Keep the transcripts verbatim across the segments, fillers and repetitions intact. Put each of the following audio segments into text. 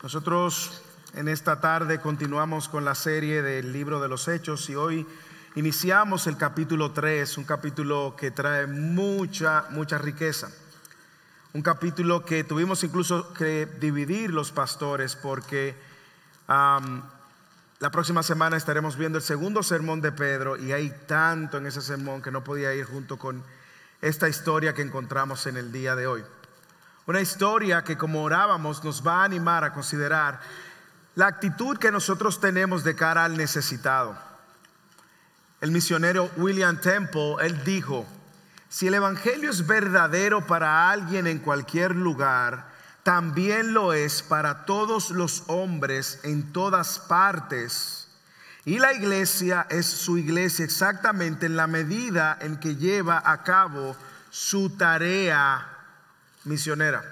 Nosotros en esta tarde continuamos con la serie del libro de los Hechos y hoy iniciamos el capítulo tres, un capítulo que trae mucha, mucha riqueza. Un capítulo que tuvimos incluso que dividir los pastores porque um, la próxima semana estaremos viendo el segundo sermón de Pedro y hay tanto en ese sermón que no podía ir junto con esta historia que encontramos en el día de hoy. Una historia que, como orábamos, nos va a animar a considerar la actitud que nosotros tenemos de cara al necesitado. El misionero William Temple, él dijo: si el evangelio es verdadero para alguien en cualquier lugar, también lo es para todos los hombres en todas partes. Y la iglesia es su iglesia exactamente en la medida en que lleva a cabo su tarea misionera.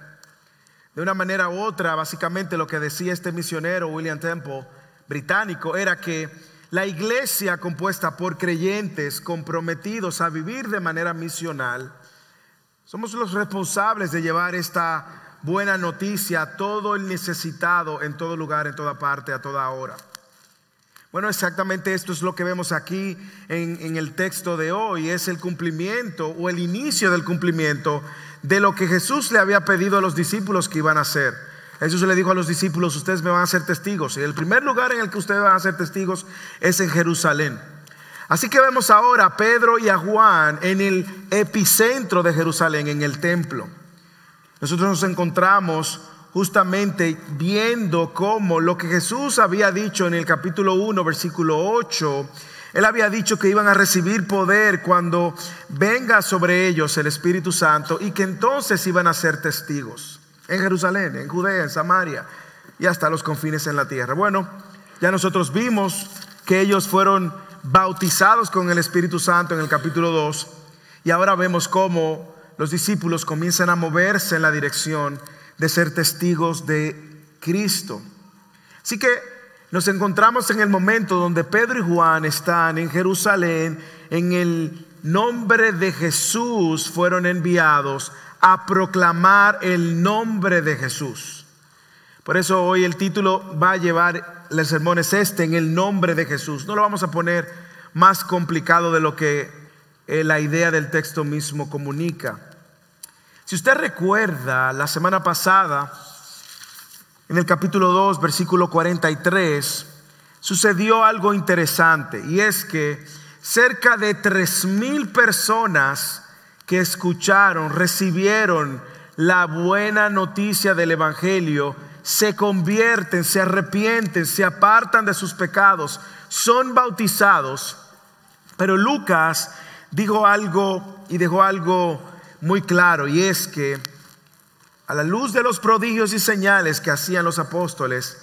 De una manera u otra, básicamente lo que decía este misionero William Temple, británico, era que la iglesia compuesta por creyentes comprometidos a vivir de manera misional, somos los responsables de llevar esta buena noticia a todo el necesitado, en todo lugar, en toda parte, a toda hora. Bueno, exactamente esto es lo que vemos aquí en, en el texto de hoy. Es el cumplimiento o el inicio del cumplimiento de lo que Jesús le había pedido a los discípulos que iban a hacer. Jesús le dijo a los discípulos: ustedes me van a ser testigos. Y el primer lugar en el que ustedes van a ser testigos es en Jerusalén. Así que vemos ahora a Pedro y a Juan en el epicentro de Jerusalén, en el templo. Nosotros nos encontramos justamente viendo cómo lo que Jesús había dicho en el capítulo uno, versículo ocho, él había dicho que iban a recibir poder cuando venga sobre ellos el Espíritu Santo y que entonces iban a ser testigos en Jerusalén, en Judea, en Samaria y hasta los confines en la tierra. Bueno, ya nosotros vimos que ellos fueron bautizados con el Espíritu Santo en el capítulo dos y ahora vemos cómo los discípulos comienzan a moverse en la dirección de ser testigos de Cristo. Así que nos encontramos en el momento donde Pedro y Juan están en Jerusalén. En el nombre de Jesús fueron enviados a proclamar el nombre de Jesús. Por eso hoy el título va a llevar el sermón es este: en el nombre de Jesús. No lo vamos a poner más complicado de lo que eh, la idea del texto mismo comunica. Si usted recuerda, la semana pasada, en el capítulo dos, versículo cuarenta y tres, sucedió algo interesante. Y es que cerca de tres mil personas que escucharon, recibieron la buena noticia del evangelio, se convierten, se arrepienten, se apartan de sus pecados, son bautizados. Pero Lucas dijo algo y dejó algo muy claro, y es que a la luz de los prodigios y señales que hacían los apóstoles,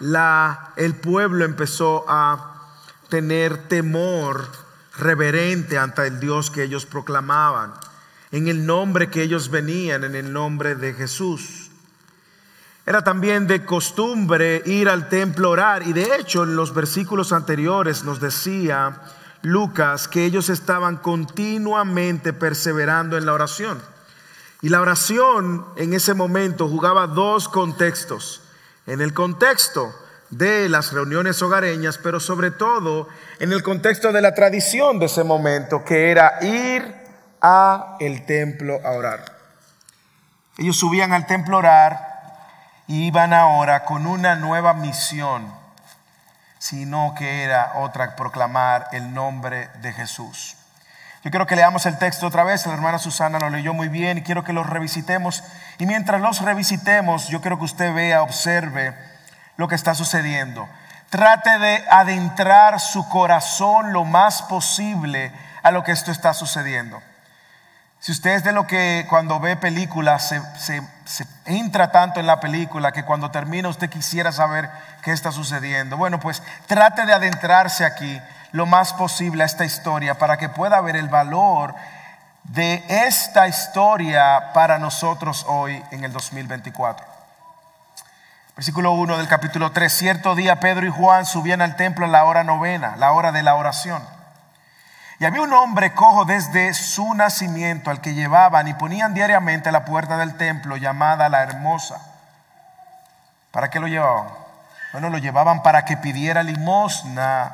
la, el pueblo empezó a tener temor reverente ante el Dios que ellos proclamaban, en el nombre que ellos venían, en el nombre de Jesús. Era también de costumbre ir al templo a orar, y de hecho en los versículos anteriores nos decía Lucas que ellos estaban continuamente perseverando en la oración. Y la oración en ese momento jugaba dos contextos: en el contexto de las reuniones hogareñas, pero sobre todo en el contexto de la tradición de ese momento, que era ir a el templo a orar. Ellos subían al templo a orar y iban ahora con una nueva misión, sino que era otra: proclamar el nombre de Jesús. Yo quiero que leamos el texto otra vez. La hermana Susana lo leyó muy bien y quiero que los revisitemos. Y mientras los revisitemos, yo quiero que usted vea, observe lo que está sucediendo. Trate de adentrar su corazón lo más posible a lo que esto está sucediendo. Si usted es de lo que cuando ve películas se, se, se entra tanto en la película que cuando termina usted quisiera saber qué está sucediendo, bueno, pues trate de adentrarse aquí lo más posible a esta historia para que pueda ver el valor de esta historia para nosotros hoy en el dos mil veinticuatro. Versículo uno del capítulo tres. Cierto día Pedro y Juan subían al templo a la hora novena, la hora de la oración. Y había un hombre cojo desde su nacimiento, al que llevaban y ponían diariamente a la puerta del templo, llamada La Hermosa, ¿Para qué lo llevaban? Bueno, lo llevaban para que pidiera limosna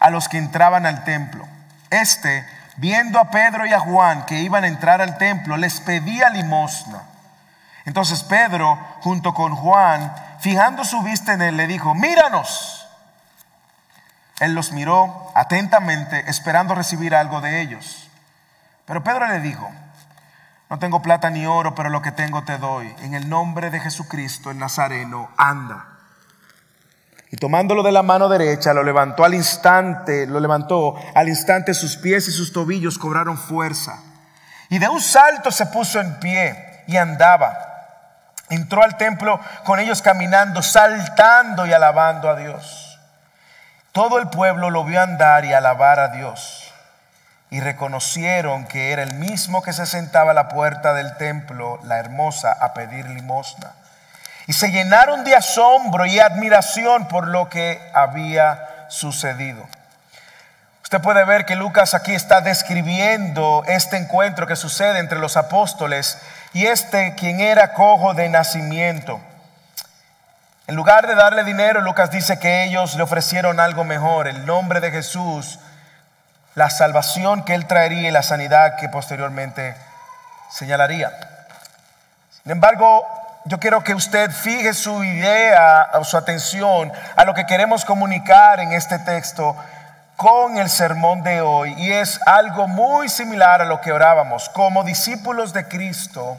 a los que entraban al templo. Este, viendo a Pedro y a Juan que iban a entrar al templo, les pedía limosna. Entonces Pedro, junto con Juan, fijando su vista en él, le dijo: míranos. Él los miró atentamente, esperando recibir algo de ellos. Pero Pedro le dijo: no tengo plata ni oro, pero lo que tengo te doy. En el nombre de Jesucristo el Nazareno, anda. Y tomándolo de la mano derecha, lo levantó al instante, lo levantó al instante, sus pies y sus tobillos cobraron fuerza. Y de un salto se puso en pie y andaba. Entró al templo con ellos caminando, saltando y alabando a Dios. Todo el pueblo lo vio andar y alabar a Dios. Y reconocieron que era el mismo que se sentaba a la puerta del templo, la hermosa, a pedir limosna. Y se llenaron de asombro y admiración por lo que había sucedido. Usted puede ver que Lucas aquí está describiendo este encuentro que sucede entre los apóstoles y este quien era cojo de nacimiento. En lugar de darle dinero, Lucas dice que ellos le ofrecieron algo mejor: el nombre de Jesús, la salvación que él traería y la sanidad que posteriormente señalaría. Sin embargo, yo quiero que usted fije su idea o su atención a lo que queremos comunicar en este texto con el sermón de hoy, y es algo muy similar a lo que orábamos. Como discípulos de Cristo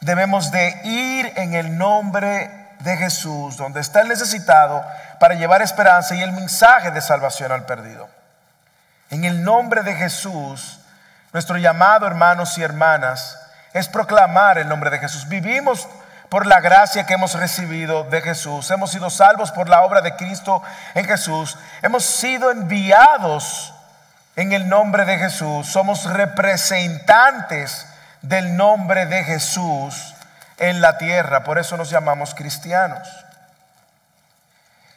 debemos de ir en el nombre de Jesús donde está el necesitado, para llevar esperanza y el mensaje de salvación al perdido. En el nombre de Jesús, nuestro llamado, hermanos y hermanas, es proclamar el nombre de Jesús. Vivimos por la gracia que hemos recibido de Jesús. Hemos sido salvos por la obra de Cristo en Jesús. Hemos sido enviados en el nombre de Jesús. Somos representantes del nombre de Jesús en la tierra. Por eso nos llamamos cristianos.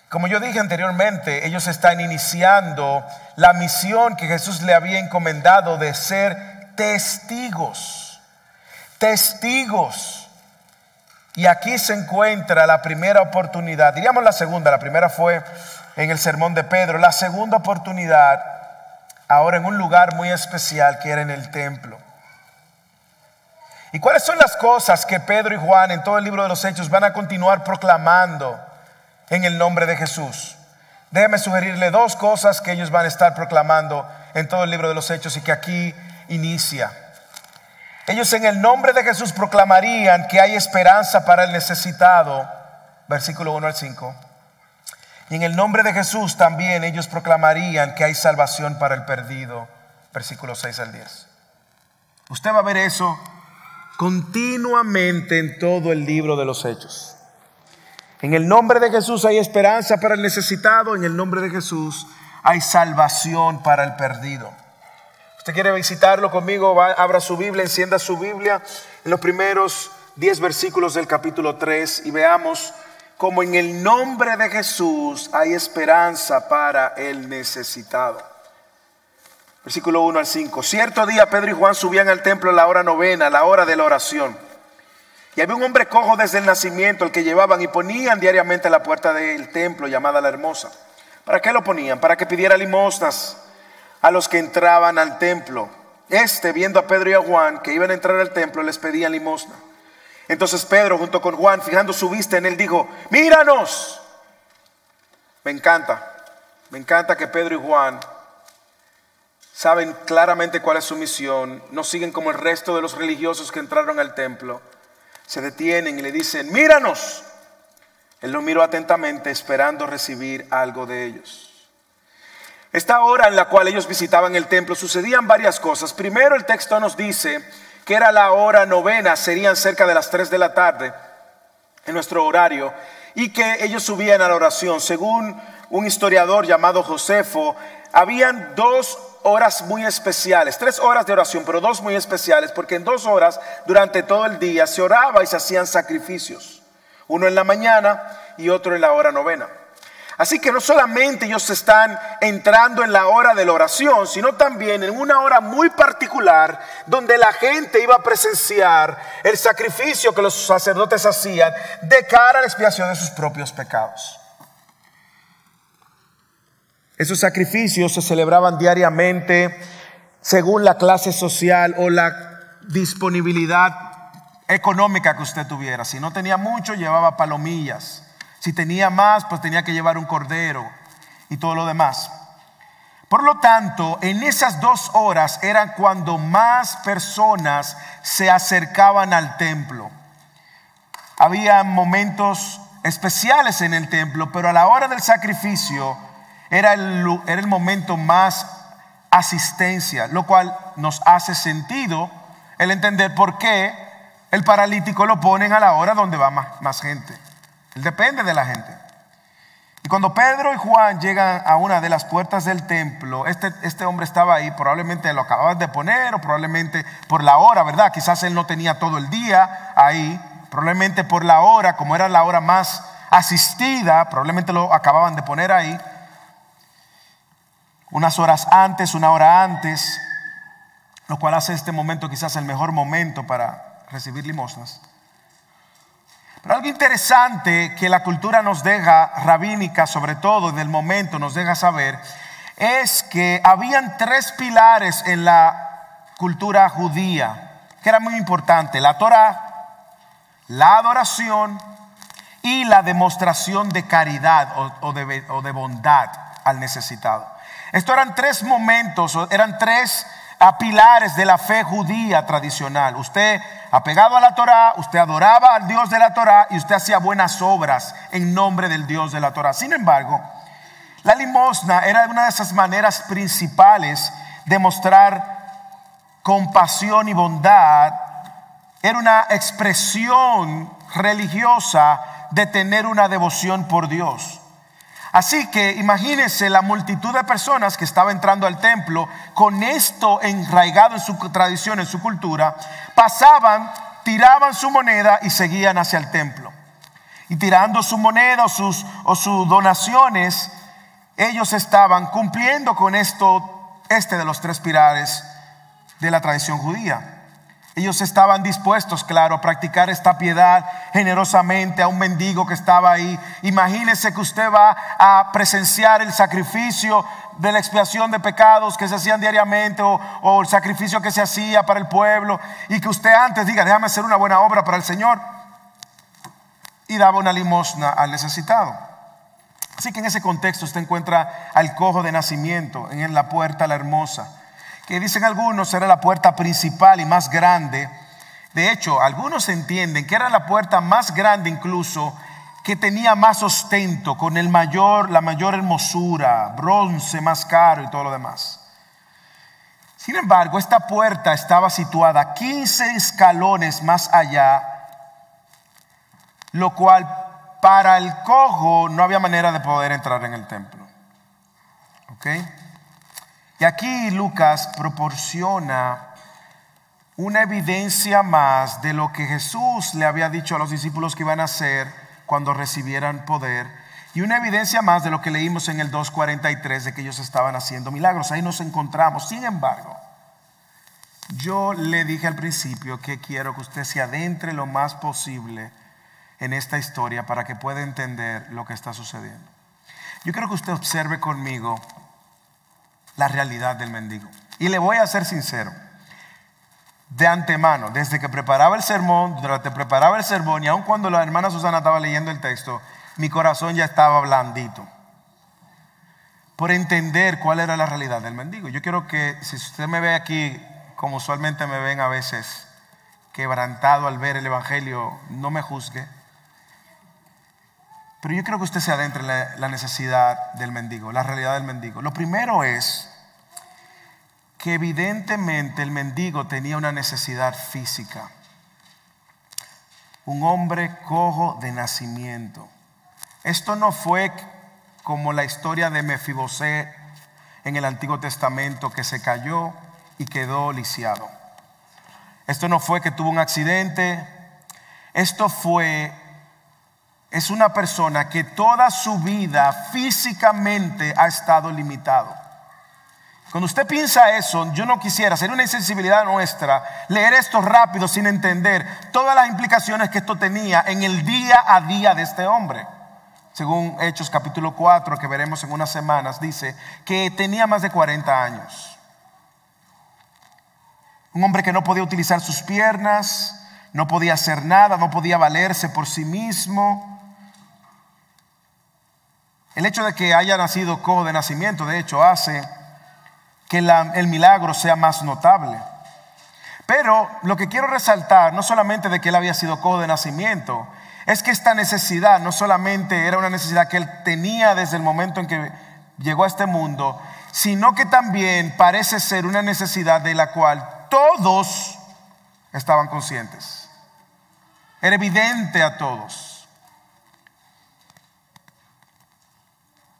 Como yo dije anteriormente, ellos están iniciando la misión que Jesús le había encomendado de ser testigos. Testigos. Y aquí se encuentra la primera oportunidad. Diríamos la segunda. La primera fue en el sermón de Pedro. La segunda oportunidad, ahora en un lugar muy especial que era en el templo. ¿Y cuáles son las cosas que Pedro y Juan en todo el libro de los Hechos van a continuar proclamando en el nombre de Jesús? Déjeme sugerirle dos cosas que ellos van a estar proclamando en todo el libro de los Hechos y que aquí inicia. Ellos en el nombre de Jesús proclamarían que hay esperanza para el necesitado, versículo uno al cinco. Y en el nombre de Jesús también ellos proclamarían que hay salvación para el perdido, versículo seis al diez. Usted va a ver eso continuamente en todo el libro de los Hechos. En el nombre de Jesús hay esperanza para el necesitado. En el nombre de Jesús hay salvación para el perdido. Usted quiere visitarlo conmigo, va, abra su Biblia, encienda su Biblia en los primeros diez versículos del capítulo tres y veamos cómo en el nombre de Jesús hay esperanza para el necesitado. Versículo uno al cinco. Cierto día Pedro y Juan subían al templo a la hora novena, la hora de la oración. Y había un hombre cojo desde el nacimiento, el que llevaban y ponían diariamente a la puerta del templo llamada La Hermosa. ¿Para qué lo ponían? Para que pidiera limosnas a los que entraban al templo. Este, viendo a Pedro y a Juan que iban a entrar al templo, les pedía limosna. Entonces Pedro, junto con Juan, fijando su vista en él, dijo: míranos. Me encanta, me encanta que Pedro y Juan saben claramente cuál es su misión. No siguen como el resto de los religiosos que entraron al templo. Se detienen y le dicen: míranos. Él los miró atentamente, esperando recibir algo de ellos. Esta hora en la cual ellos visitaban el templo sucedían varias cosas. Primero, el texto nos dice que era la hora novena, serían cerca de las tres de la tarde en nuestro horario, y que ellos subían a la oración. Según un historiador llamado Josefo, habían dos horas muy especiales, tres horas de oración, pero dos muy especiales, porque en dos horas durante todo el día se oraba y se hacían sacrificios, uno en la mañana y otro en la hora novena. Así que no solamente ellos están entrando en la hora de la oración, sino también en una hora muy particular donde la gente iba a presenciar el sacrificio que los sacerdotes hacían de cara a la expiación de sus propios pecados. Esos sacrificios se celebraban diariamente según la clase social o la disponibilidad económica que usted tuviera. Si no tenía mucho, llevaba palomillas. Si tenía más, pues tenía que llevar un cordero y todo lo demás. Por lo tanto, en esas dos horas eran cuando más personas se acercaban al templo. Había momentos especiales en el templo, pero a la hora del sacrificio era el, era el momento más asistencia, lo cual nos hace sentido el entender por qué el paralítico lo ponen a la hora donde va más, más gente. Él depende de la gente. Y cuando Pedro y Juan llegan a una de las puertas del templo, este, este hombre estaba ahí, probablemente lo acababan de poner o probablemente por la hora, ¿verdad? Quizás él no tenía todo el día ahí, probablemente por la hora, como era la hora más asistida, probablemente lo acababan de poner ahí. Unas horas antes, una hora antes, lo cual hace este momento quizás el mejor momento para recibir limosnas. Pero algo interesante que la cultura nos deja, rabínica sobre todo en el momento, nos deja saber, es que habían tres pilares en la cultura judía que era muy importante: la Torá, la adoración y la demostración de caridad o, o, de, o de bondad al necesitado. Estos eran tres momentos, eran tres pilares de la fe judía tradicional. Usted apegado a la Torá, usted adoraba al Dios de la Torá y usted hacía buenas obras en nombre del Dios de la Torá. Sin embargo, la limosna era una de esas maneras principales de mostrar compasión y bondad. Era una expresión religiosa de tener una devoción por Dios. Así que imagínense la multitud de personas que estaba entrando al templo con esto enraigado en su tradición, en su cultura. Pasaban, tiraban su moneda y seguían hacia el templo. Y tirando su moneda o sus, o sus donaciones, ellos estaban cumpliendo con esto, este de los tres pilares de la tradición judía. Ellos estaban dispuestos, claro, a practicar esta piedad generosamente a un mendigo que estaba ahí. Imagínese que usted va a presenciar el sacrificio de la expiación de pecados que se hacían diariamente o, o el sacrificio que se hacía para el pueblo, y que usted antes diga, déjame hacer una buena obra para el Señor, y daba una limosna al necesitado. Así que en ese contexto usted encuentra al cojo de nacimiento en la puerta, la hermosa, que dicen algunos era la puerta principal y más grande. De hecho, algunos entienden que era la puerta más grande, incluso que tenía más ostento, con el mayor, la mayor hermosura, bronce más caro y todo lo demás. Sin embargo, esta puerta estaba situada quince escalones más allá, lo cual para el cojo no había manera de poder entrar en el templo. ¿Ok? Y aquí Lucas proporciona una evidencia más de lo que Jesús le había dicho a los discípulos que iban a hacer cuando recibieran poder, y una evidencia más de lo que leímos en el dos cuarenta y tres de que ellos estaban haciendo milagros. Ahí nos encontramos. Sin embargo, yo le dije al principio que quiero que usted se adentre lo más posible en esta historia para que pueda entender lo que está sucediendo. Yo quiero que usted observe conmigo la realidad del mendigo. Y le voy a ser sincero, de antemano, desde que preparaba el sermón, durante preparaba el sermón y aun cuando la hermana Susana estaba leyendo el texto, mi corazón ya estaba blandito por entender cuál era la realidad del mendigo. Yo quiero que, si usted me ve aquí, como usualmente me ven a veces, quebrantado al ver el evangelio, no me juzgue. Pero yo creo que usted se adentre en la, la necesidad del mendigo, la realidad del mendigo. Lo primero es que evidentemente el mendigo tenía una necesidad física. Un hombre cojo de nacimiento. Esto no fue como la historia de Mefiboset en el Antiguo Testamento, que se cayó y quedó lisiado. Esto no fue que tuvo un accidente. Esto fue es una persona que toda su vida físicamente ha estado limitado. Cuando usted piensa eso, yo no quisiera, sería una insensibilidad nuestra leer esto rápido sin entender todas las implicaciones que esto tenía en el día a día de este hombre. Según Hechos capítulo cuatro, que veremos en unas semanas, dice que tenía más de cuarenta años. Un hombre que no podía utilizar sus piernas, no podía hacer nada, no podía valerse por sí mismo. El hecho de que haya nacido cojo de nacimiento, de hecho, hace que la, el milagro sea más notable. Pero lo que quiero resaltar, no solamente de que él había sido cojo de nacimiento, es que esta necesidad no solamente era una necesidad que él tenía desde el momento en que llegó a este mundo, sino que también parece ser una necesidad de la cual todos estaban conscientes. Era evidente a todos.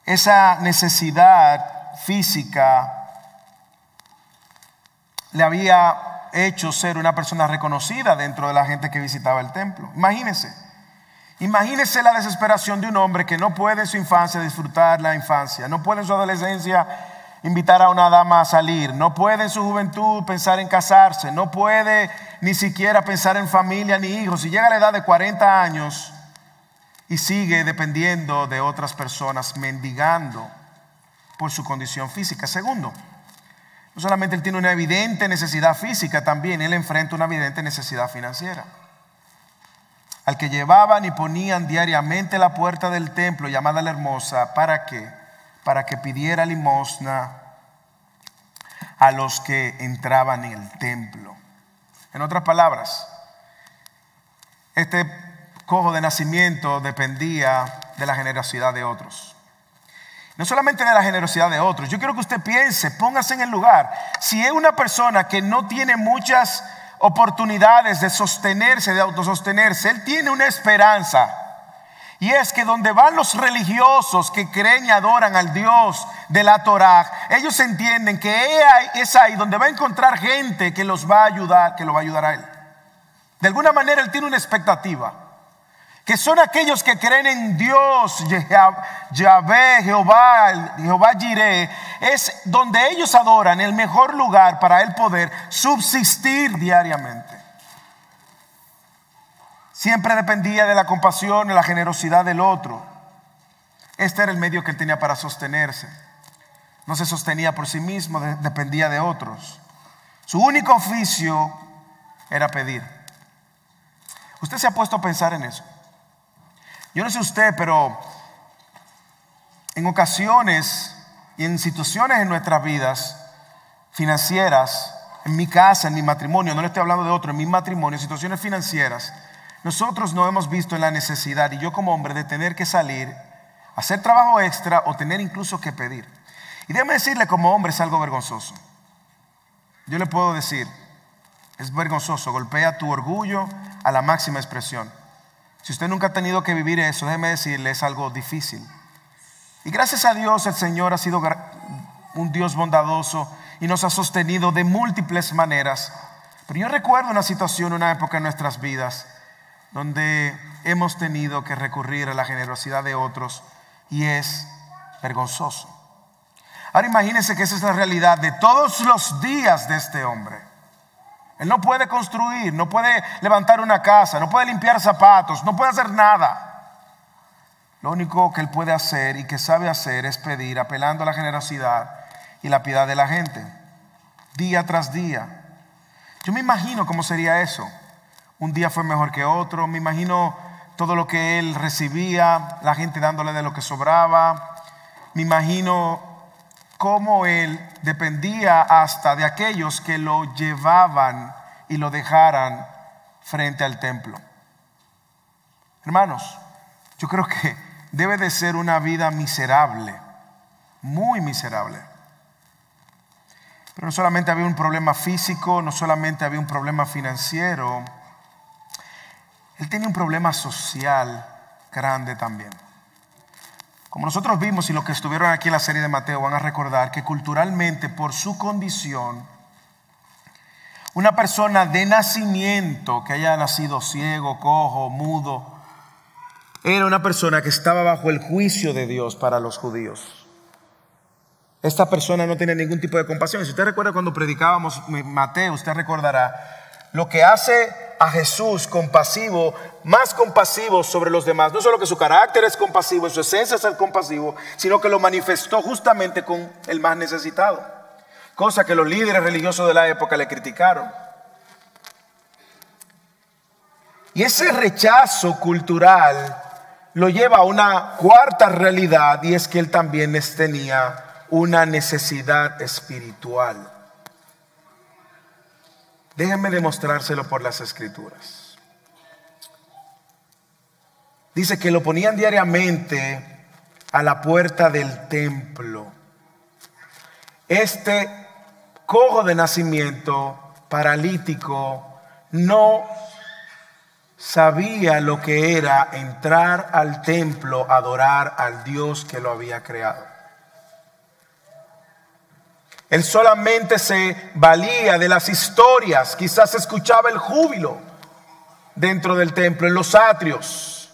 Esa necesidad física le había hecho ser una persona reconocida dentro de la gente que visitaba el templo. Imagínese, imagínese la desesperación de un hombre que no puede en su infancia disfrutar la infancia, no puede en su adolescencia invitar a una dama a salir, no puede en su juventud pensar en casarse, no puede ni siquiera pensar en familia ni hijos, y llega a la edad de cuarenta años y sigue dependiendo de otras personas, mendigando por su condición física. Segundo, no solamente él tiene una evidente necesidad física, también él enfrenta una evidente necesidad financiera. Al que llevaban y ponían diariamente a la puerta del templo llamada la Hermosa, ¿para qué? Para que pidiera limosna a los que entraban en el templo. En otras palabras, este cojo de nacimiento dependía de la generosidad de otros. No solamente de la generosidad de otros. Yo quiero que usted piense, póngase en el lugar. Si es una persona que no tiene muchas oportunidades de sostenerse, de autosostenerse, él tiene una esperanza. Y es que donde van los religiosos que creen y adoran al Dios de la Torá, ellos entienden que es ahí donde va a encontrar gente que los va a ayudar, que lo va a ayudar a él. De alguna manera él tiene una expectativa. Que son aquellos que creen en Dios, Yahvé, Jehová, Jehová Jireh, es donde ellos adoran, el mejor lugar para él poder subsistir diariamente. Siempre dependía de la compasión y la generosidad del otro. Este era el medio que él tenía para sostenerse. No se sostenía por sí mismo, dependía de otros. Su único oficio era pedir. ¿Usted se ha puesto a pensar en eso? Yo no sé usted, pero en ocasiones y en situaciones en nuestras vidas financieras, en mi casa, en mi matrimonio, no le estoy hablando de otro, en mi matrimonio, situaciones financieras, nosotros no hemos visto en la necesidad, y yo como hombre, de tener que salir, hacer trabajo extra o tener incluso que pedir. Y déjame decirle, como hombre es algo vergonzoso. Yo le puedo decir, es vergonzoso, golpea tu orgullo a la máxima expresión. Si usted nunca ha tenido que vivir eso, déjeme decirle, es algo difícil. Y gracias a Dios, el Señor ha sido un Dios bondadoso y nos ha sostenido de múltiples maneras. Pero yo recuerdo una situación, una época en nuestras vidas, donde hemos tenido que recurrir a la generosidad de otros, y es vergonzoso. Ahora imagínense que esa es la realidad de todos los días de este hombre. Él no puede construir, no puede levantar una casa, no puede limpiar zapatos, no puede hacer nada. Lo único que él puede hacer y que sabe hacer es pedir, apelando a la generosidad y la piedad de la gente, día tras día. Yo me imagino cómo sería eso. Un día fue mejor que otro, me imagino todo lo que él recibía, la gente dándole de lo que sobraba. Me imagino cómo él dependía hasta de aquellos que lo llevaban y lo dejaran frente al templo. Hermanos, yo creo que debe de ser una vida miserable, muy miserable. Pero no solamente había un problema físico, no solamente había un problema financiero, él tenía un problema social grande también. Como nosotros vimos, y los que estuvieron aquí en la serie de Mateo van a recordar, que culturalmente, por su condición, una persona de nacimiento que haya nacido ciego, cojo, mudo, era una persona que estaba bajo el juicio de Dios para los judíos. Esta persona no tenía ningún tipo de compasión. Si usted recuerda cuando predicábamos Mateo, usted recordará lo que hace a Jesús compasivo, más compasivo sobre los demás. No solo que su carácter es compasivo, su esencia es ser compasivo, sino que lo manifestó justamente con el más necesitado, cosa que los líderes religiosos de la época le criticaron. Y ese rechazo cultural lo lleva a una cuarta realidad, y es que él también les tenía una necesidad espiritual. Déjenme demostrárselo por las escrituras. Dice que lo ponían diariamente a la puerta del templo. Este cojo de nacimiento, paralítico, no sabía lo que era entrar al templo, adorar al Dios que lo había creado. Él solamente se valía de las historias. Quizás escuchaba el júbilo dentro del templo, en los atrios.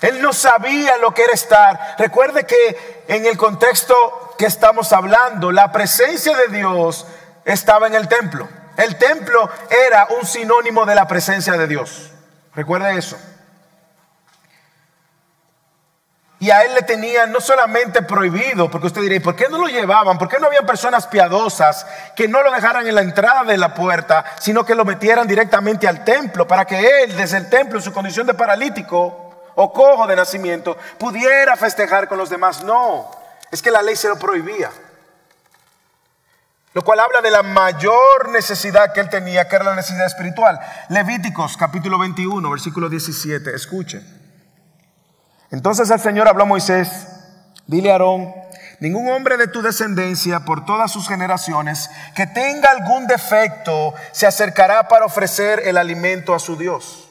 Él no sabía lo que era estar. Recuerde que en el contexto que estamos hablando, la presencia de Dios estaba en el templo. El templo era un sinónimo de la presencia de Dios. Recuerde eso. Y a él le tenían no solamente prohibido, porque usted dirá, ¿por qué no lo llevaban? ¿Por qué no había personas piadosas que no lo dejaran en la entrada de la puerta, sino que lo metieran directamente al templo para que él, desde el templo, en su condición de paralítico o cojo de nacimiento, pudiera festejar con los demás? No, es que la ley se lo prohibía. Lo cual habla de la mayor necesidad que él tenía, que era la necesidad espiritual. Levíticos capítulo veintiuno, versículo diecisiete, escuchen. Entonces el Señor habló a Moisés: dile a Aarón, ningún hombre de tu descendencia por todas sus generaciones que tenga algún defecto se acercará para ofrecer el alimento a su Dios,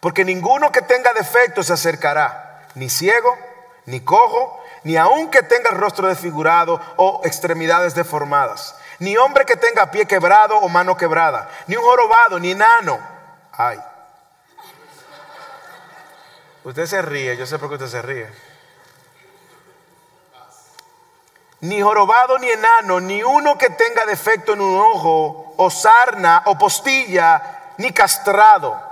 porque ninguno que tenga defecto se acercará, ni ciego, ni cojo, ni aun que tenga el rostro desfigurado o extremidades deformadas, ni hombre que tenga pie quebrado o mano quebrada, ni un jorobado, ni enano. Ay. Usted se ríe, yo sé por qué usted se ríe. Ni jorobado ni enano, ni uno que tenga defecto en un ojo, o sarna, o postilla, ni castrado.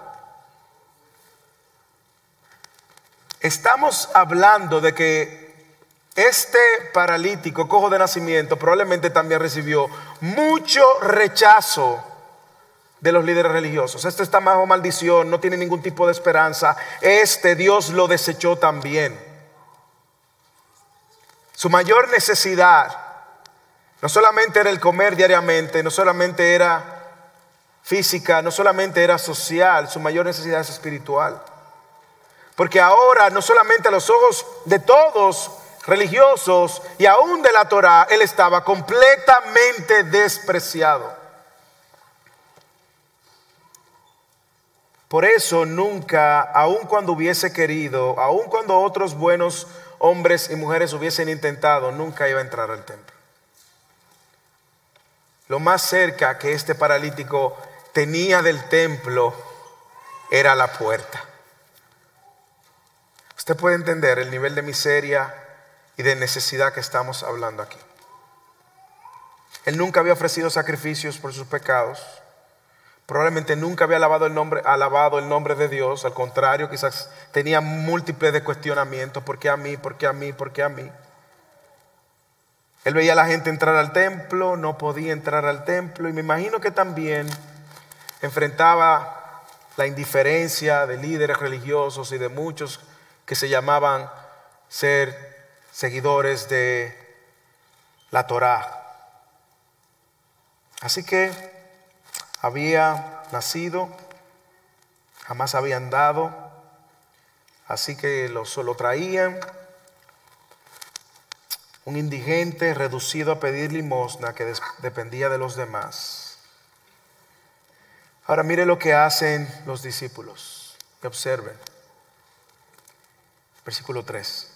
Estamos hablando de que este paralítico, cojo de nacimiento, probablemente también recibió mucho rechazo de los líderes religiosos. Este está bajo maldición, no tiene ningún tipo de esperanza. Este Dios lo desechó también. Su mayor necesidad no solamente era el comer diariamente, no solamente era física, no solamente era social, su mayor necesidad es espiritual. Porque ahora, no solamente a los ojos de todos religiosos y aún de la Torá, él estaba completamente despreciado. Por eso nunca, aun cuando hubiese querido, aun cuando otros buenos hombres y mujeres hubiesen intentado, nunca iba a entrar al templo. Lo más cerca que este paralítico tenía del templo era la puerta. Usted puede entender el nivel de miseria y de necesidad que estamos hablando aquí. Él nunca había ofrecido sacrificios por sus pecados. Probablemente nunca había alabado el nombre, alabado el nombre de Dios. Al contrario, quizás tenía múltiples de cuestionamientos. ¿Por qué a mí? ¿Por qué a mí? ¿Por qué a mí? Él veía a la gente entrar al templo, no podía entrar al templo. Y me imagino que también enfrentaba la indiferencia de líderes religiosos y de muchos que se llamaban ser seguidores de la Torá. Así que había nacido, jamás había andado, así que lo, lo traían. Un indigente reducido a pedir limosna que des, dependía de los demás. Ahora mire lo que hacen los discípulos. Observen. Versículo tres.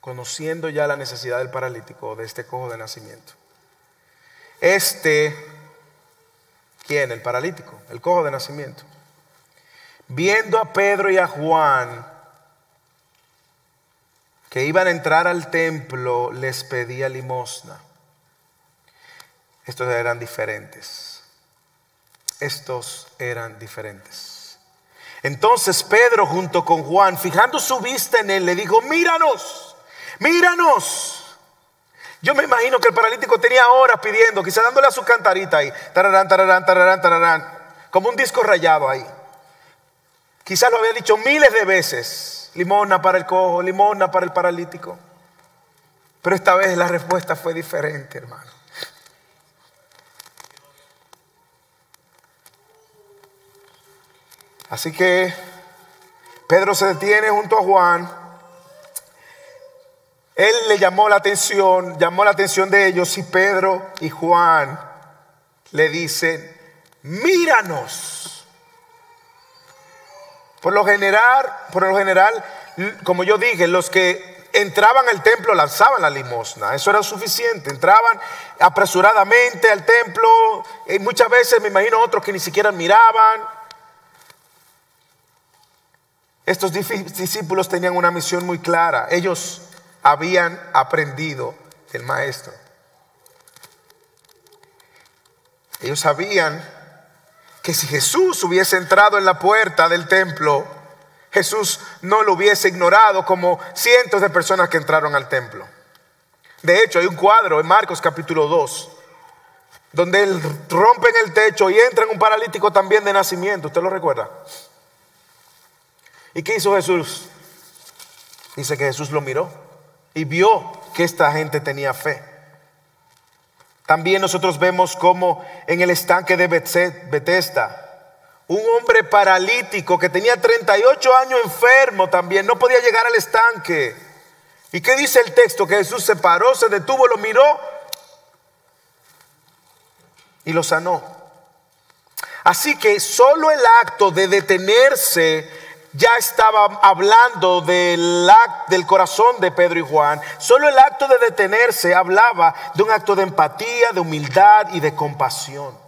Conociendo ya la necesidad del paralítico, de este cojo de nacimiento. Este... ¿Quién? El paralítico, el cojo de nacimiento. viendo a Pedro y a Juan que iban a entrar al templo, les pedía limosna. Estos eran diferentes. Estos eran diferentes. Entonces Pedro, junto con Juan, fijando su vista en él, le dijo: míranos, míranos. Yo me imagino que el paralítico tenía horas pidiendo, quizá dándole a su cantarita ahí, tararán, tararán, tararán, tararán, como un disco rayado ahí. Quizás lo había dicho miles de veces: limosna para el cojo, limosna para el paralítico. Pero esta vez la respuesta fue diferente, hermano. Así que Pedro se detiene junto a Juan. Él le llamó la atención, llamó la atención de ellos, y Pedro y Juan le dicen: míranos. Por lo general, por lo general, como yo dije, los que entraban al templo lanzaban la limosna. Eso era suficiente. Entraban apresuradamente al templo. Y muchas veces me imagino otros que ni siquiera miraban. Estos discípulos tenían una misión muy clara. Ellos habían aprendido del maestro. Ellos sabían que si Jesús hubiese entrado en la puerta del templo, Jesús no lo hubiese ignorado como cientos de personas que entraron al templo. De hecho, hay un cuadro en Marcos capítulo dos, donde rompen el techo y entran un paralítico también de nacimiento. ¿Usted lo recuerda? ¿Y qué hizo Jesús? Dice que Jesús lo miró y vio que esta gente tenía fe. También nosotros vemos como en el estanque de Bethesda, un hombre paralítico que tenía treinta y ocho años enfermo también, no podía llegar al estanque. ¿Y qué dice el texto? Que Jesús se paró, se detuvo, lo miró y lo sanó. Así que solo el acto de detenerse ya estaba hablando del, del corazón de Pedro y Juan. Solo el acto de detenerse hablaba de un acto de empatía, de humildad y de compasión.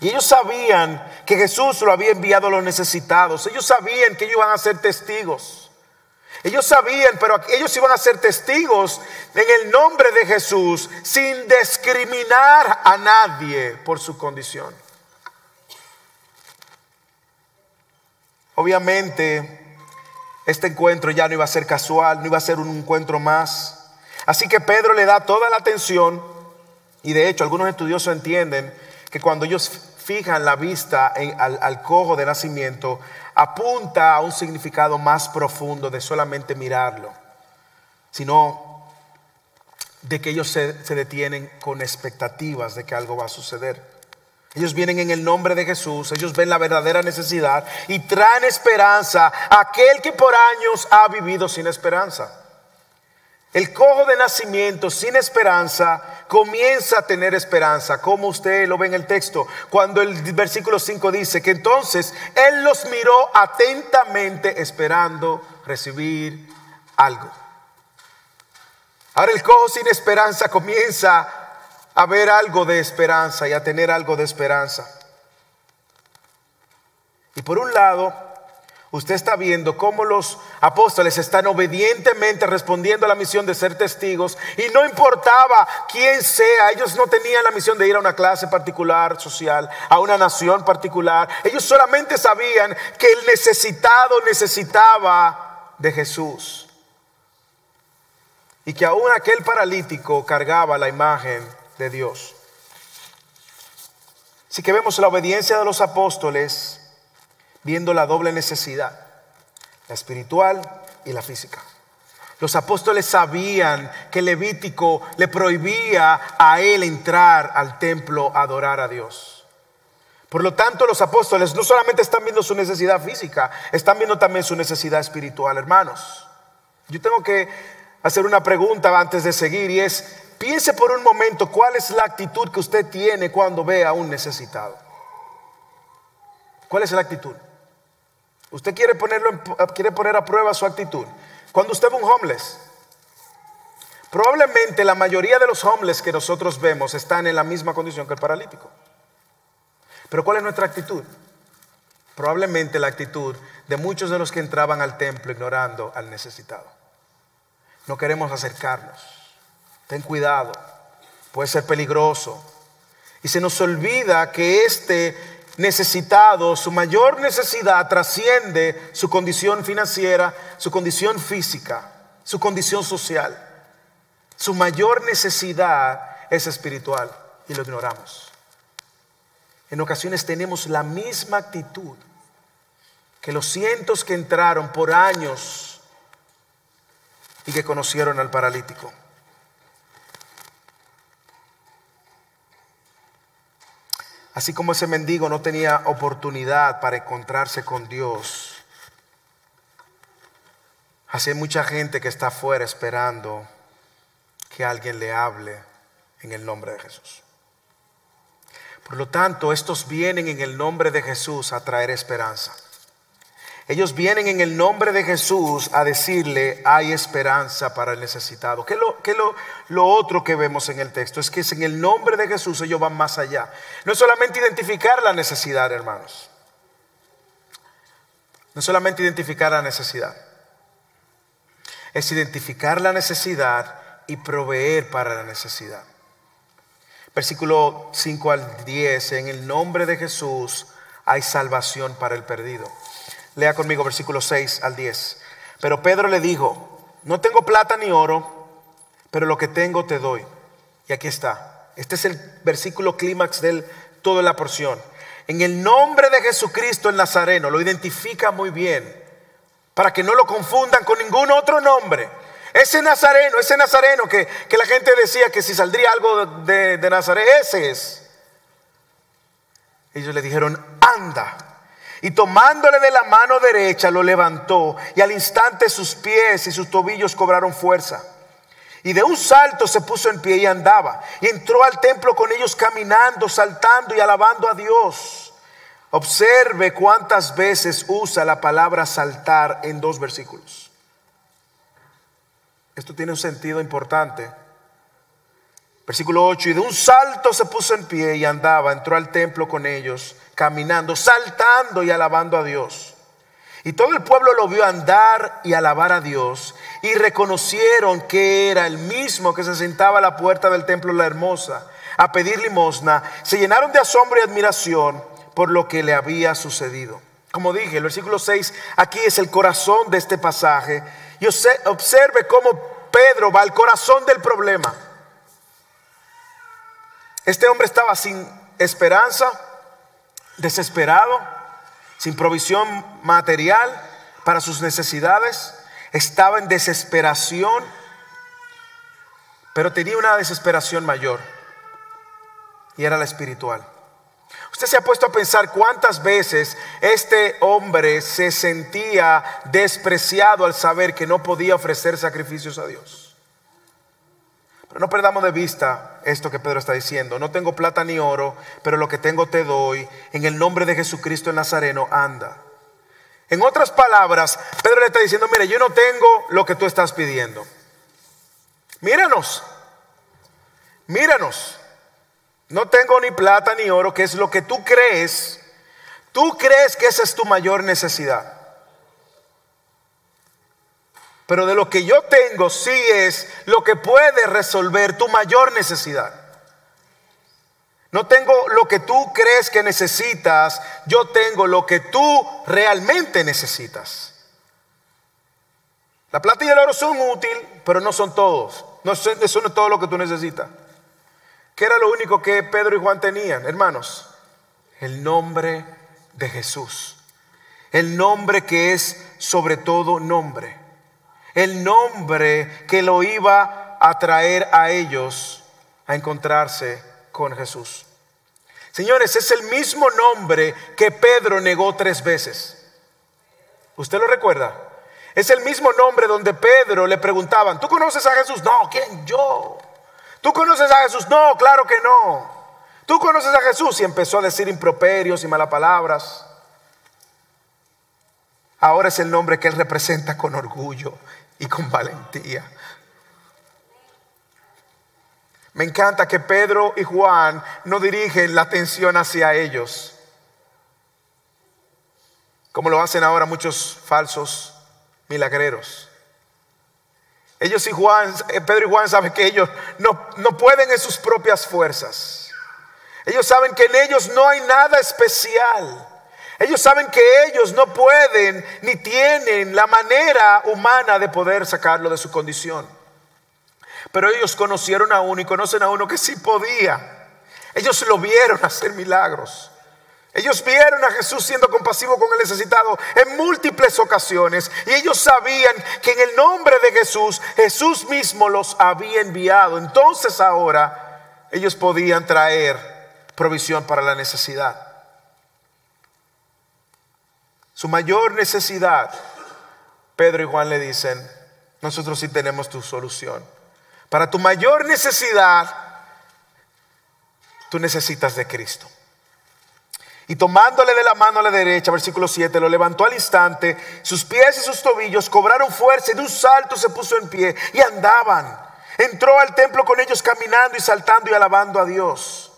Y ellos sabían que Jesús lo había enviado a los necesitados. Ellos sabían que ellos iban a ser testigos. Ellos sabían, pero ellos iban a ser testigos en el nombre de Jesús, sin discriminar a nadie por su condición. Obviamente, este encuentro ya no iba a ser casual, no iba a ser un encuentro más. Así que Pedro le da toda la atención, y de hecho algunos estudiosos entienden que cuando ellos fijan la vista en, al, al cojo de nacimiento, apunta a un significado más profundo de solamente mirarlo, sino de que ellos se, se detienen con expectativas de que algo va a suceder. Ellos vienen en el nombre de Jesús, ellos ven la verdadera necesidad y traen esperanza a aquel que por años ha vivido sin esperanza. El cojo de nacimiento sin esperanza comienza a tener esperanza, como usted lo ve en el texto, cuando el versículo cinco dice que entonces él los miró atentamente esperando recibir algo. Ahora el cojo sin esperanza comienza a a ver algo de esperanza y a tener algo de esperanza. Y por un lado, usted está viendo cómo los apóstoles están obedientemente respondiendo a la misión de ser testigos, y no importaba quién sea. Ellos no tenían la misión de ir a una clase particular social, a una nación particular. Ellos solamente sabían que el necesitado necesitaba de Jesús, y que aún aquel paralítico cargaba la imagen de Dios. Así que vemos la obediencia de los apóstoles viendo la doble necesidad, la espiritual y la física. Los apóstoles sabían que Levítico le prohibía a él entrar al templo a adorar a Dios. Por lo tanto, los apóstoles no solamente están viendo su necesidad física, están viendo también su necesidad espiritual. Hermanos, yo tengo que hacer una pregunta antes de seguir, y es: piense por un momento cuál es la actitud que usted tiene cuando ve a un necesitado. ¿Cuál es la actitud? Usted quiere ponerlo en, quiere poner a prueba su actitud. Cuando usted ve un homeless, probablemente la mayoría de los homeless que nosotros vemos están en la misma condición que el paralítico. Pero ¿cuál es nuestra actitud? probablemente la actitud de muchos de los que entraban al templo ignorando al necesitado. No queremos acercarnos. Ten cuidado, puede ser peligroso. Y se nos olvida que este necesitado, su mayor necesidad trasciende su condición financiera, su condición física, su condición social. Su mayor necesidad es espiritual y lo ignoramos. En ocasiones tenemos la misma actitud que los cientos que entraron por años y que conocieron al paralítico. Así como ese mendigo no tenía oportunidad para encontrarse con Dios, así hay mucha gente que está afuera esperando que alguien le hable en el nombre de Jesús. Por lo tanto, estos vienen en el nombre de Jesús a traer esperanza. Ellos vienen en el nombre de Jesús a decirle: hay esperanza para el necesitado. Que lo, que lo, lo otro que vemos en el texto es que es en el nombre de Jesús ellos van más allá. No es solamente identificar la necesidad, hermanos. No es solamente identificar la necesidad. Es identificar la necesidad y proveer para la necesidad. Versículo cinco al diez. En el nombre de Jesús hay salvación para el perdido. Lea conmigo versículo seis al diez. Pero Pedro le dijo: no tengo plata ni oro, pero lo que tengo te doy. Y aquí está. Este es el versículo clímax de toda la porción. En el nombre de Jesucristo el Nazareno. Lo identifica muy bien, para que no lo confundan con ningún otro nombre. Ese Nazareno, ese Nazareno que, que la gente decía que si saldría algo de, de Nazaret, ese es. Ellos le dijeron: anda. Y tomándole de la mano derecha lo levantó, y al instante sus pies y sus tobillos cobraron fuerza. Y de un salto se puso en pie y andaba, y entró al templo con ellos caminando, saltando y alabando a Dios. Observe cuántas veces usa la palabra saltar en dos versículos. Esto tiene un sentido importante. Versículo ocho. Y de un salto se puso en pie y andaba, entró al templo con ellos, caminando, saltando y alabando a Dios. Y todo el pueblo lo vio andar y alabar a Dios, y reconocieron que era el mismo que se sentaba a la puerta del templo La Hermosa a pedir limosna. Se llenaron de asombro y admiración por lo que le había sucedido. Como dije, el versículo seis aquí es el corazón de este pasaje. Y observe cómo Pedro va al corazón del problema. Este hombre estaba sin esperanza, desesperado, sin provisión material para sus necesidades. Estaba en desesperación, pero tenía una desesperación mayor, y era la espiritual. Usted se ha puesto a pensar cuántas veces este hombre se sentía despreciado al saber que no podía ofrecer sacrificios a Dios. Pero no perdamos de vista esto que Pedro está diciendo: no tengo plata ni oro, pero lo que tengo te doy. En el nombre de Jesucristo el Nazareno, anda. En otras palabras, Pedro le está diciendo: mire, yo no tengo lo que tú estás pidiendo. Míranos, míranos. No tengo ni plata ni oro, que es lo que tú crees. Tú crees que esa es tu mayor necesidad. Pero de lo que yo tengo sí es lo que puede resolver tu mayor necesidad. No tengo lo que tú crees que necesitas, yo tengo lo que tú realmente necesitas. La plata y el oro son útiles, pero no son todos. No son, eso no es todo lo que tú necesitas. ¿Qué era lo único que Pedro y Juan tenían, hermanos? El nombre de Jesús. El nombre que es sobre todo nombre. El nombre que lo iba a traer a ellos a encontrarse con Jesús. Señores, es el mismo nombre que Pedro negó tres veces. ¿Usted lo recuerda? Es el mismo nombre donde Pedro le preguntaban: ¿tú conoces a Jesús? No, ¿quién? Yo. ¿Tú conoces a Jesús? No, claro que no. ¿Tú conoces a Jesús? Y empezó a decir improperios y malas palabras. Ahora es el nombre que él representa con orgullo y con valentía. Me encanta que Pedro y Juan no dirigen la atención hacia ellos. como lo hacen ahora muchos falsos milagreros. Ellos y Juan, Pedro y Juan saben que ellos no, no pueden en sus propias fuerzas. Ellos saben que en ellos no hay nada especial. Ellos saben que ellos no pueden ni tienen la manera humana de poder sacarlo de su condición. Pero ellos conocieron a uno y conocen a uno que sí podía. Ellos lo vieron hacer milagros. Ellos vieron a Jesús siendo compasivo con el necesitado en múltiples ocasiones. Y ellos sabían que en el nombre de Jesús, Jesús mismo los había enviado. Entonces ahora ellos podían traer provisión para la necesidad. Su mayor necesidad, Pedro y Juan le dicen, nosotros sí tenemos tu solución. Para tu mayor necesidad, tú necesitas de Cristo. Y tomándole de la mano a la derecha, versículo siete, lo levantó al instante. Sus pies y sus tobillos cobraron fuerza y de un salto se puso en pie y andaban. Entró al templo con ellos caminando y saltando y alabando a Dios.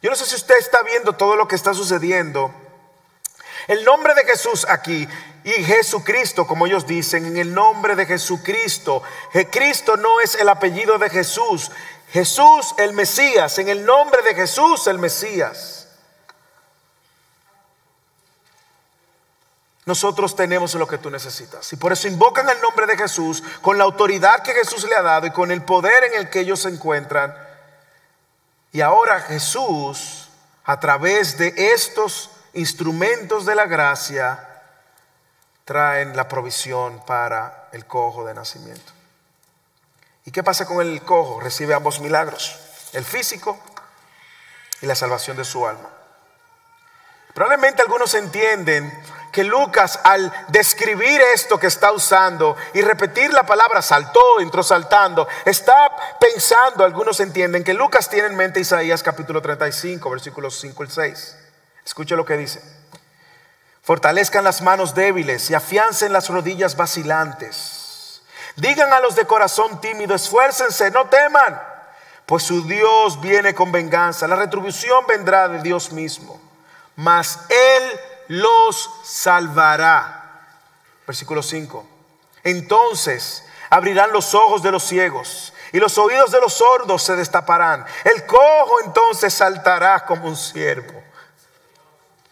Yo no sé si usted está viendo todo lo que está sucediendo. El nombre de Jesús aquí y Jesucristo, como ellos dicen, en el nombre de Jesucristo. Cristo no es el apellido de Jesús. Jesús el Mesías, en el nombre de Jesús el Mesías. Nosotros tenemos lo que tú necesitas. Y por eso invocan el nombre de Jesús con la autoridad que Jesús le ha dado y con el poder en el que ellos se encuentran. Y ahora Jesús, a través de estos instrumentos de la gracia, traen la provisión para el cojo de nacimiento. ¿Y qué pasa con el cojo? Recibe ambos milagros, el físico y la salvación de su alma. Probablemente algunos entienden que Lucas, al describir esto que está usando y repetir la palabra saltó, entró saltando, está pensando, algunos entienden que Lucas tiene en mente Isaías capítulo treinta y cinco, versículos cinco al seis. Escuche lo que dice. Fortalezcan las manos débiles y afiancen las rodillas vacilantes. Digan a los de corazón tímido, esfuércense, no teman, pues su Dios viene con venganza. La retribución vendrá de Dios mismo. Mas Él los salvará. Versículo cinco. Entonces abrirán los ojos de los ciegos y los oídos de los sordos se destaparán. El cojo entonces saltará como un ciervo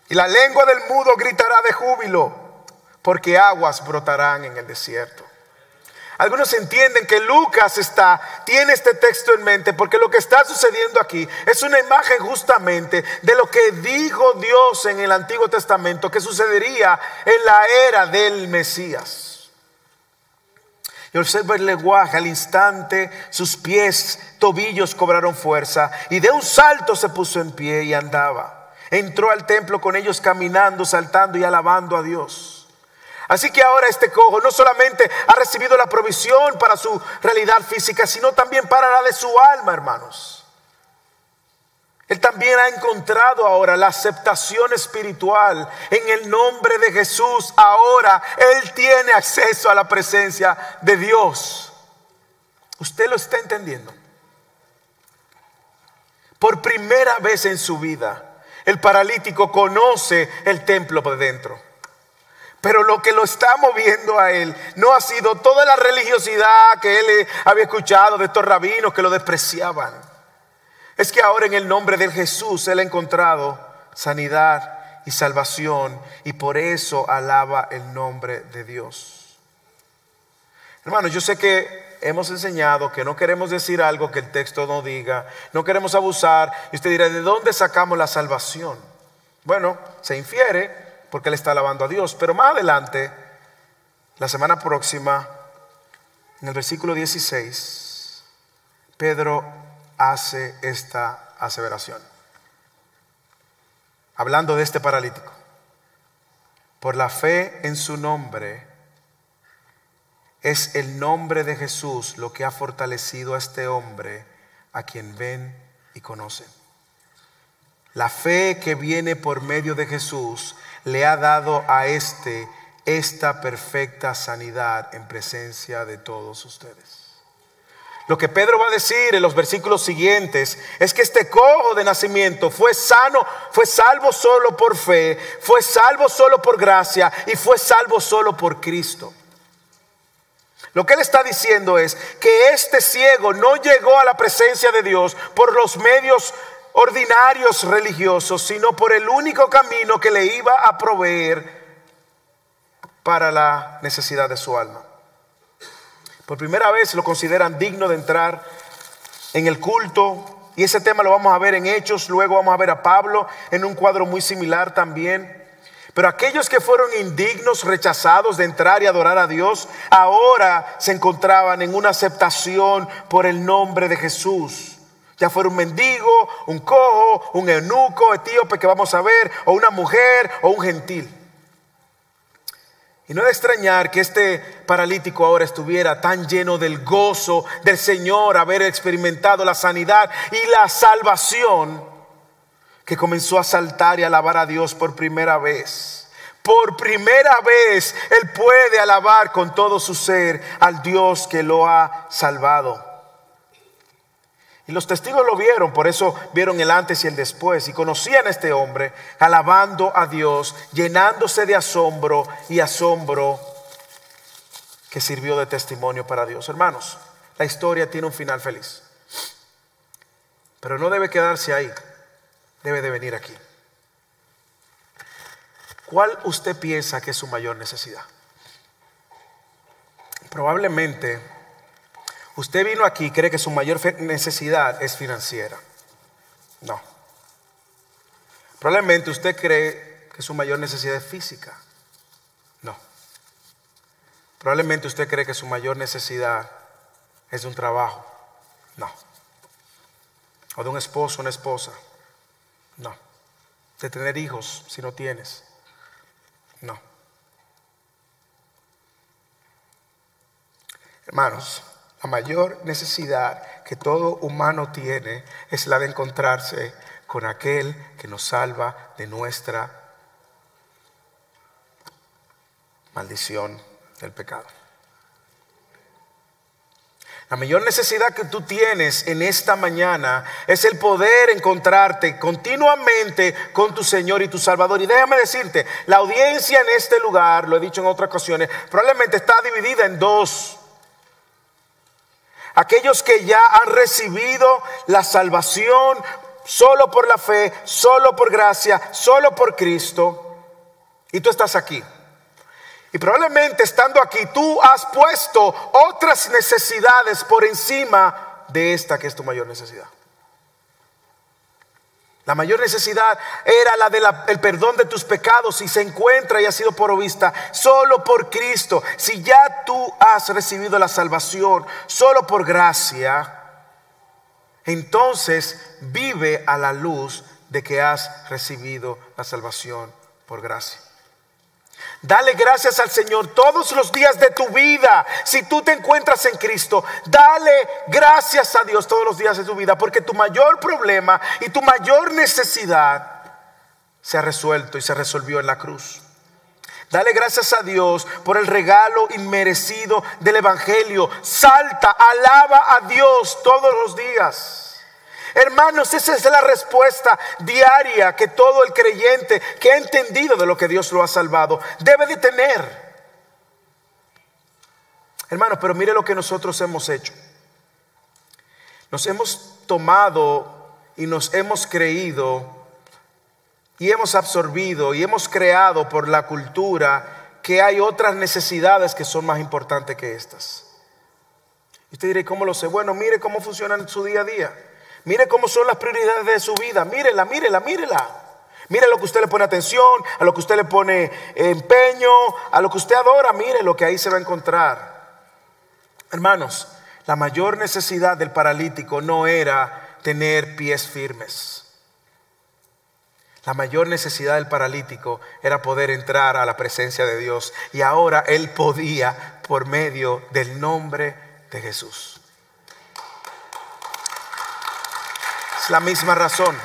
y la lengua del mudo gritará de júbilo, porque aguas brotarán en el desierto. Algunos entienden que Lucas está, tiene este texto en mente porque lo que está sucediendo aquí es una imagen justamente de lo que dijo Dios en el Antiguo Testamento que sucedería en la era del Mesías. Y observa el lenguaje, al instante sus pies, tobillos cobraron fuerza y de un salto se puso en pie y andaba. Entró al templo con ellos caminando, saltando y alabando a Dios. Así que ahora este cojo no solamente ha recibido la provisión para su realidad física, sino también para la de su alma, hermanos. Él también ha encontrado ahora la aceptación espiritual en el nombre de Jesús. Ahora él tiene acceso a la presencia de Dios. ¿Usted lo está entendiendo? Por primera vez en su vida, el paralítico conoce el templo por dentro. Pero lo que lo está moviendo a él no ha sido toda la religiosidad que él había escuchado de estos rabinos que lo despreciaban. Es que ahora en el nombre de Jesús él ha encontrado sanidad y salvación y por eso alaba el nombre de Dios. Hermanos, yo sé que hemos enseñado que no queremos decir algo que el texto no diga. No queremos abusar. Y usted dirá, ¿de dónde sacamos la salvación? Bueno, se infiere porque él está alabando a Dios. Pero más adelante, la semana próxima, en el versículo dieciséis, Pedro hace esta aseveración, hablando de este paralítico. Por la fe en su nombre, es el nombre de Jesús lo que ha fortalecido a este hombre, a quien ven y conocen. La fe que viene por medio de Jesús le ha dado a este esta perfecta sanidad en presencia de todos ustedes. Lo que Pedro va a decir en los versículos siguientes es que este cojo de nacimiento fue sano, fue salvo solo por fe, fue salvo solo por gracia y fue salvo solo por Cristo. Lo que él está diciendo es que este ciego no llegó a la presencia de Dios por los medios ordinarios religiosos, sino por el único camino que le iba a proveer para la necesidad de su alma. Por primera vez lo consideran digno de entrar en el culto. Y ese tema lo vamos a ver en Hechos. Luego vamos a ver a Pablo en un cuadro muy similar también. Pero aquellos que fueron indignos, rechazados de entrar y adorar a Dios, ahora se encontraban en una aceptación por el nombre de Jesús. Ya fuera un mendigo, un cojo, un eunuco, etíope que vamos a ver, o una mujer o un gentil. Y no es de extrañar que este paralítico ahora estuviera tan lleno del gozo del Señor, haber experimentado la sanidad y la salvación, que comenzó a saltar y alabar a Dios por primera vez. Por primera vez él puede alabar con todo su ser al Dios que lo ha salvado. Y los testigos lo vieron, por eso vieron el antes y el después, y conocían a este hombre alabando a Dios, llenándose de asombro y asombro que sirvió de testimonio para Dios. Hermanos, la historia tiene un final feliz, pero no debe quedarse ahí, debe de venir aquí. ¿Cuál usted piensa que es su mayor necesidad? Probablemente usted vino aquí y cree que su mayor necesidad es financiera. No. Probablemente usted cree que su mayor necesidad es física. No. Probablemente usted cree que su mayor necesidad es de un trabajo. No. O de un esposo, una esposa. No. De tener hijos, si no tienes. No. Hermanos, la mayor necesidad que todo humano tiene es la de encontrarse con aquel que nos salva de nuestra maldición del pecado. La mayor necesidad que tú tienes en esta mañana es el poder encontrarte continuamente con tu Señor y tu Salvador. Y déjame decirte, la audiencia en este lugar, lo he dicho en otras ocasiones, probablemente está dividida en dos. Aquellos que ya han recibido la salvación solo por la fe, solo por gracia, solo por Cristo. Y tú estás aquí. Y probablemente estando aquí tú has puesto otras necesidades por encima de esta que es tu mayor necesidad. La mayor necesidad era la del perdón de tus pecados y se encuentra y ha sido provista solo por Cristo. Si ya tú has recibido la salvación solo por gracia, entonces vive a la luz de que has recibido la salvación por gracia. Dale gracias al Señor todos los días de tu vida. Si tú te encuentras en Cristo, dale gracias a Dios todos los días de tu vida, porque tu mayor problema y tu mayor necesidad se ha resuelto y se resolvió en la cruz. Dale gracias a Dios por el regalo inmerecido del Evangelio. Salta, alaba a Dios todos los días. Hermanos, esa es la respuesta diaria que todo el creyente que ha entendido de lo que Dios lo ha salvado debe de tener. Hermanos, pero mire lo que nosotros hemos hecho. Nos hemos tomado y nos hemos creído y hemos absorbido y hemos creado por la cultura que hay otras necesidades que son más importantes que estas. Y usted dirá, ¿y cómo lo sé? Bueno, mire cómo funciona en su día a día. Mire cómo son las prioridades de su vida. Mírela, mírela, mírela. Mire lo que usted le pone atención, a lo que usted le pone empeño, a lo que usted adora. Mire lo que ahí se va a encontrar. Hermanos, la mayor necesidad del paralítico no era tener pies firmes. La mayor necesidad del paralítico era poder entrar a la presencia de Dios. Y ahora él podía por medio del nombre de Jesús. Es la misma razón,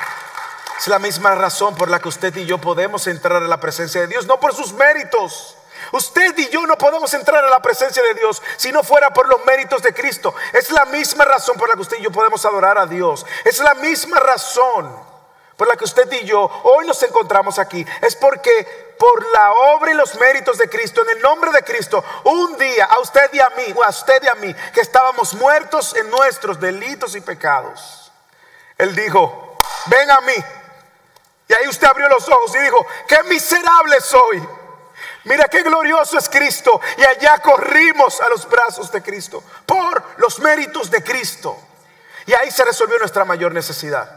es la misma razón por la que usted y yo podemos entrar a la presencia de Dios, no por sus méritos, Usted y yo no podemos entrar a la presencia de Dios si no fuera por los méritos de Cristo. Es la misma razón por la que usted y yo podemos adorar a Dios. Es la misma razón por la que usted y yo hoy nos encontramos aquí. Es porque por la obra y los méritos de Cristo, en el nombre de Cristo, un día a usted y a mí, a usted y a mí, que estábamos muertos en nuestros delitos y pecados, Él dijo: ven a mí. Y ahí usted abrió los ojos y dijo: qué miserable soy. Mira qué glorioso es Cristo. Y allá corrimos a los brazos de Cristo por los méritos de Cristo. Y ahí se resolvió nuestra mayor necesidad.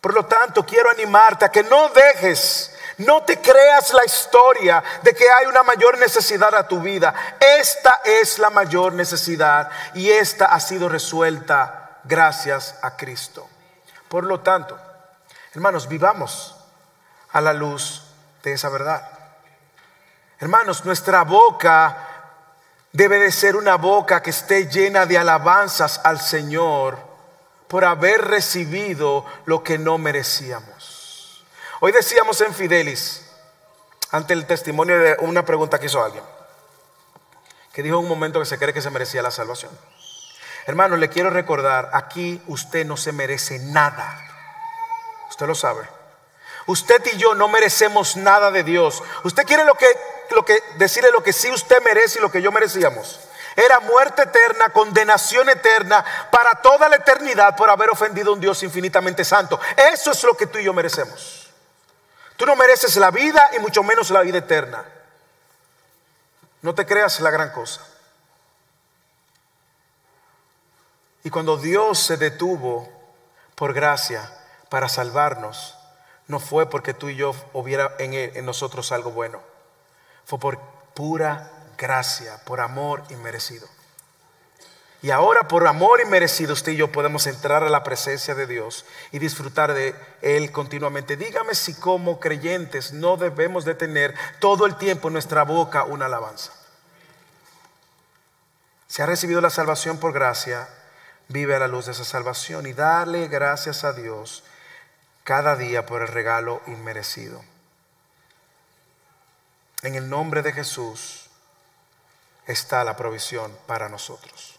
Por lo tanto, quiero animarte a que no dejes, no te creas la historia de que hay una mayor necesidad a tu vida. Esta es la mayor necesidad y esta ha sido resuelta gracias a Cristo. Por lo tanto, hermanos, vivamos a la luz de esa verdad. Hermanos, nuestra boca debe de ser una boca que esté llena de alabanzas al Señor por haber recibido lo que no merecíamos. Hoy decíamos en Fidelis, ante el testimonio de una pregunta que hizo alguien, que dijo en un momento que se cree que se merecía la salvación. Hermanos, le quiero recordar, aquí usted no se merece nada. Usted lo sabe. Usted y yo no merecemos nada de Dios. Usted quiere lo que, lo que, decirle lo que sí usted merece y lo que yo merecíamos. Era muerte eterna, condenación eterna para toda la eternidad por haber ofendido a un Dios infinitamente santo. Eso es lo que tú y yo merecemos. Tú no mereces la vida y mucho menos la vida eterna. No te creas la gran cosa. Y cuando Dios se detuvo por gracia para salvarnos, no fue porque tú y yo hubiera en, él, en nosotros algo bueno. Fue por pura gracia, por amor inmerecido. Y ahora por amor inmerecido usted y yo podemos entrar a la presencia de Dios y disfrutar de Él continuamente. Dígame si como creyentes no debemos de tener todo el tiempo en nuestra boca una alabanza. Si ha recibido la salvación por gracia, vive a la luz de esa salvación y dale gracias a Dios cada día por el regalo inmerecido. En el nombre de Jesús está la provisión para nosotros.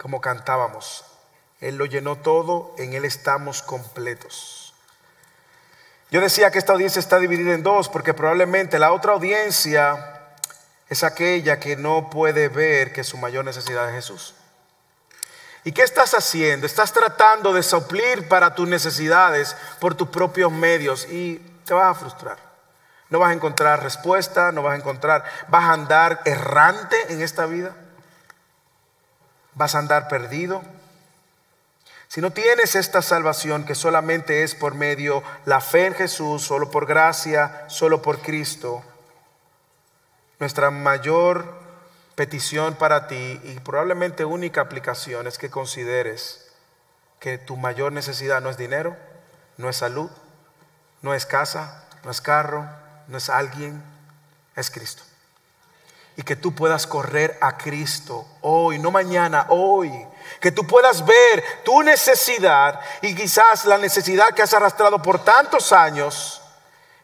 Como cantábamos, Él lo llenó todo, en Él estamos completos. Yo decía que esta audiencia está dividida en dos, porque probablemente la otra audiencia es aquella que no puede ver que su mayor necesidad es Jesús. ¿Y qué estás haciendo? Estás tratando de suplir para tus necesidades por tus propios medios y te vas a frustrar. No vas a encontrar respuesta, no vas a encontrar, vas a andar errante en esta vida. Vas a andar perdido. Si no tienes esta salvación que solamente es por medio la fe en Jesús, solo por gracia, solo por Cristo, nuestra mayor petición para ti y probablemente única aplicación es que consideres que tu mayor necesidad no es dinero, no es salud, no es casa, no es carro, no es alguien, es Cristo. Y que tú puedas correr a Cristo hoy, no mañana, hoy. Que tú puedas ver tu necesidad y quizás la necesidad que has arrastrado por tantos años.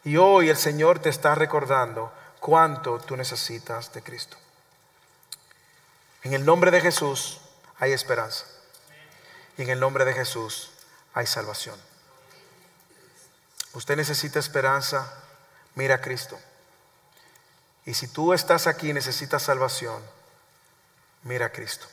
Y hoy el Señor te está recordando cuánto tú necesitas de Cristo. En el nombre de Jesús hay esperanza. Y en el nombre de Jesús hay salvación. Usted necesita esperanza. Mira a Cristo. Y si tú estás aquí y necesitas salvación, mira a Cristo.